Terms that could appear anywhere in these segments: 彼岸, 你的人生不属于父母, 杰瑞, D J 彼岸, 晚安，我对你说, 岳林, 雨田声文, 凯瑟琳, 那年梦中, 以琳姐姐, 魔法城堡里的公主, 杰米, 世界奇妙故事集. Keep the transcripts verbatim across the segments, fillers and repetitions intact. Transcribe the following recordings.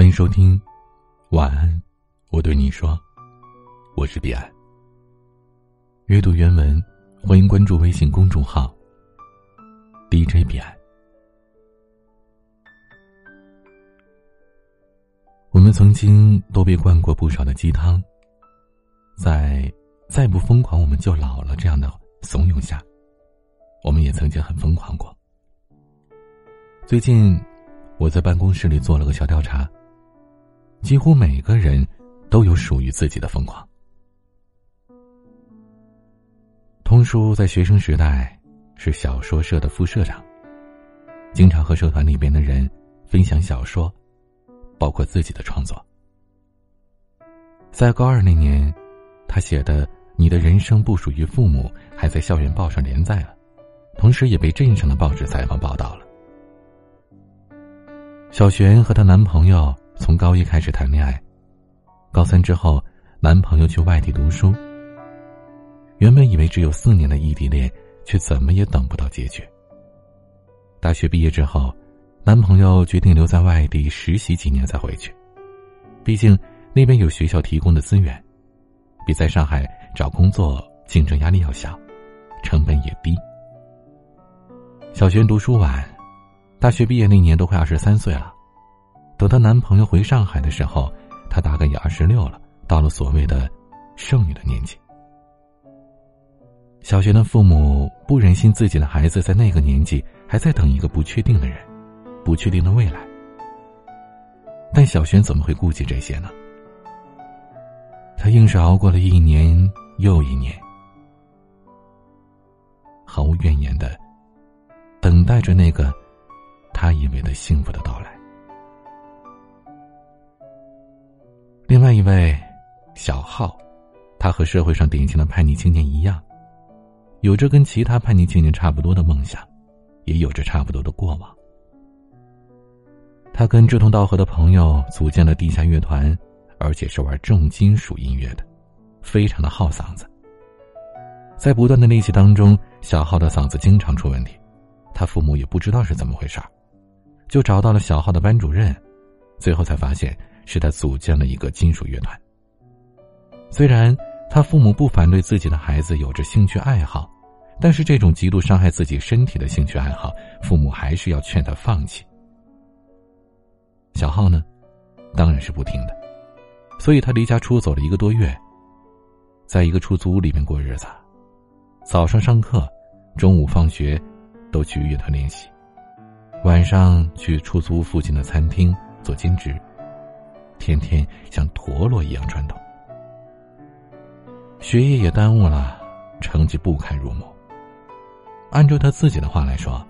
欢迎收听《晚安，我对你说》，我是彼岸。阅读原文，欢迎关注微信公众号 D J 彼岸。我们曾经都被灌过不少的鸡汤，在再不疯狂我们就老了这样的怂恿下，我们也曾经很疯狂过。最近我在办公室里做了个小调查，几乎每个人都有属于自己的疯狂。童叔在学生时代是小说社的副社长，经常和社团里边的人分享小说，包括自己的创作。在高二那年，他写的《你的人生不属于父母》还在校园报上连载了，同时也被镇上的报纸采访报道了。小璇和她男朋友从高一开始谈恋爱，高三之后男朋友去外地读书，原本以为只有四年的异地恋，却怎么也等不到结局。大学毕业之后，男朋友决定留在外地实习几年再回去，毕竟那边有学校提供的资源，比在上海找工作竞争压力要小，成本也低。小璇读书晚，大学毕业那年都快二十三岁了，等她男朋友回上海的时候，她大概也二十六了，到了所谓的剩女的年纪。小璇的父母不忍心自己的孩子在那个年纪还在等一个不确定的人，不确定的未来，但小璇怎么会顾及这些呢？她硬是熬过了一年又一年，毫无怨言的等待着那个他以为的幸福的到来。另外一位小浩，他和社会上典型的叛逆青年一样，有着跟其他叛逆青年差不多的梦想，也有着差不多的过往。他跟志同道合的朋友组建了地下乐团，而且是玩重金属音乐的，非常的耗嗓子。在不断的练习当中，小浩的嗓子经常出问题，他父母也不知道是怎么回事，就找到了小浩的班主任，最后才发现是他组建了一个金属乐团。虽然他父母不反对自己的孩子有着兴趣爱好，但是这种极度伤害自己身体的兴趣爱好，父母还是要劝他放弃。小浩呢，当然是不听的，所以他离家出走了一个多月，在一个出租屋里面过日子，早上上课，中午放学都去乐团练习，晚上去出租附近的餐厅做兼职，天天像陀螺一样转动。学业也耽误了，成绩不堪入目。按照他自己的话来说，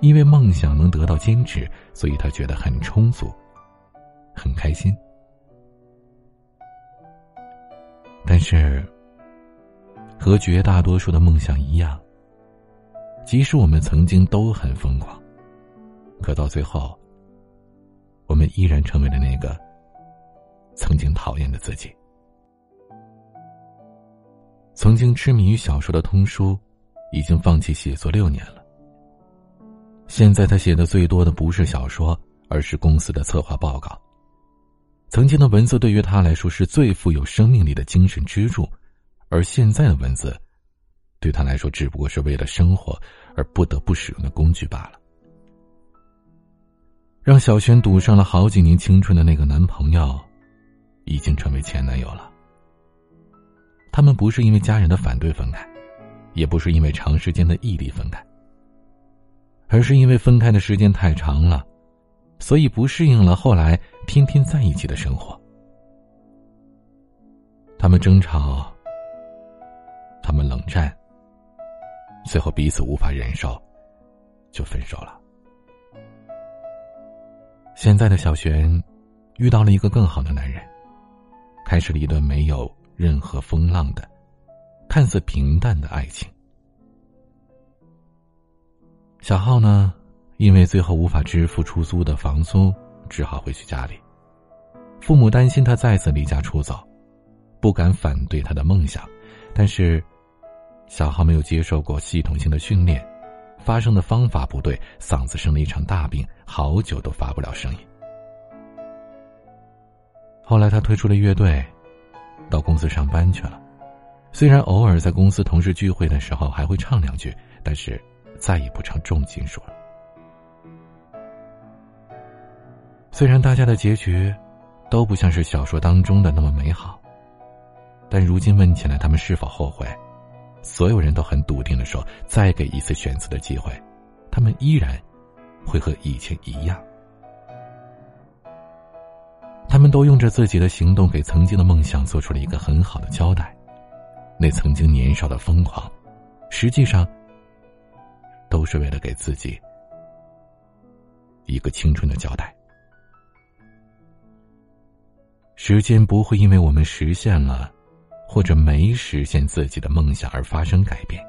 因为梦想能得到坚持，所以他觉得很充足，很开心。但是和绝大多数的梦想一样，即使我们曾经都很疯狂，可到最后我们依然成为了那个曾经讨厌的自己。曾经痴迷于小说的通书已经放弃写作六年了，现在他写的最多的不是小说，而是公司的策划报告。曾经的文字对于他来说是最富有生命力的精神支柱，而现在的文字对他来说只不过是为了生活而不得不使用的工具罢了。让小璇赌上了好几年青春的那个男朋友已经成为前男友了。他们不是因为家人的反对分开，也不是因为长时间的异地分开，而是因为分开的时间太长了，所以不适应了后来天天在一起的生活。他们争吵，他们冷战，最后彼此无法忍受，就分手了。现在的小璇遇到了一个更好的男人，开始了一段没有任何风浪的、看似平淡的爱情。小浩呢，因为最后无法支付出租的房租，只好回去家里。父母担心他再次离家出走，不敢反对他的梦想，但是小浩没有接受过系统性的训练，发声的方法不对，嗓子生了一场大病，好久都发不了声音。后来他退出了乐队，到公司上班去了。虽然偶尔在公司同事聚会的时候还会唱两句，但是再也不唱重金属了。虽然大家的结局都不像是小说当中的那么美好，但如今问起来他们是否后悔，所有人都很笃定地说，再给一次选择的机会，他们依然会和以前一样。他们都用着自己的行动给曾经的梦想做出了一个很好的交代，那曾经年少的疯狂，实际上都是为了给自己一个青春的交代。时间不会因为我们实现了或者没实现自己的梦想而发生改变，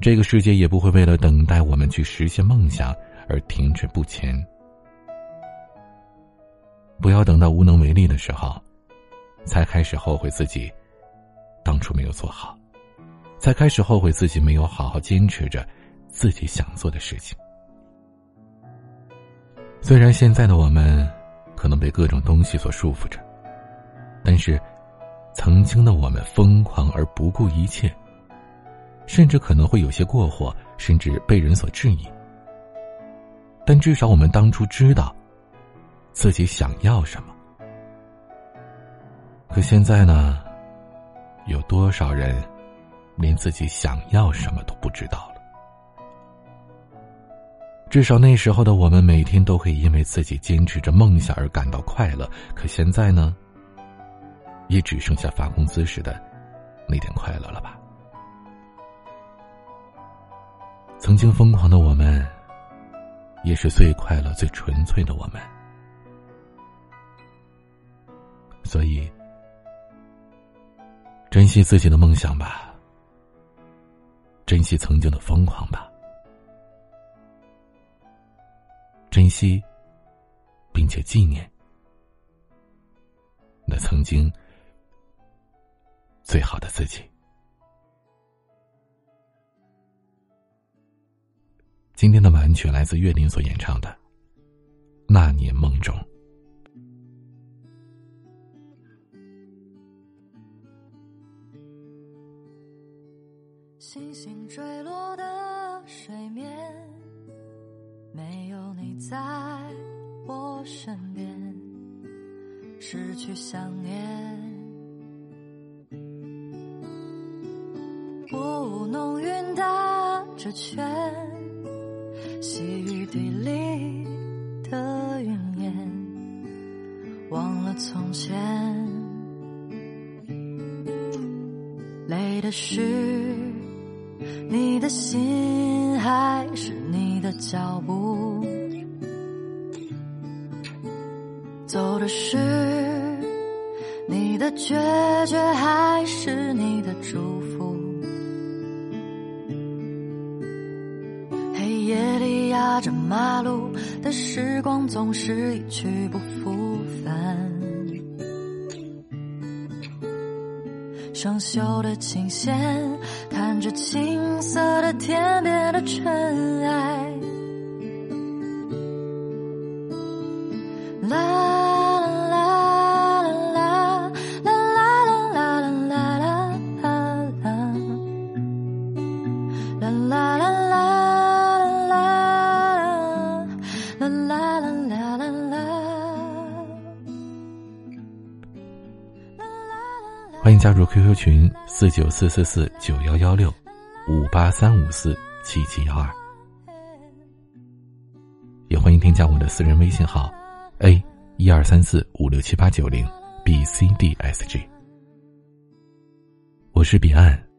这个世界也不会为了等待我们去实现梦想而停滞不前。不要等到无能为力的时候，才开始后悔自己当初没有做好，才开始后悔自己没有好好坚持着自己想做的事情。虽然现在的我们可能被各种东西所束缚着，但是曾经的我们疯狂而不顾一切，甚至可能会有些过火，甚至被人所质疑，但至少我们当初知道自己想要什么。可现在呢，有多少人连自己想要什么都不知道了？至少那时候的我们每天都会因为自己坚持着梦想而感到快乐，可现在呢，也只剩下发工资时的那点快乐了吧。曾经疯狂的我们，也是最快乐最纯粹的我们。所以珍惜自己的梦想吧，珍惜曾经的疯狂吧，珍惜并且纪念那曾经最好的自己。今天的晚安曲来自岳林所演唱的《那年梦中》。星星坠落的水面，没有你在我身边，失去想念。雾浓云打着圈，细雨滴里的云烟，忘了从前。累的是你的心，还是你的脚步？走的是你的决绝，还是你的祝福？夜里压着马路的时光，总是一去不复返。生锈的琴弦弹着青色的天边的尘埃。啦。欢迎加入 Q Q 群四九四四四九幺幺六五八三五四七七幺二，也欢迎添加我的私人微信号 A 一二三四五六七八九零 B C D S G。我是彼岸。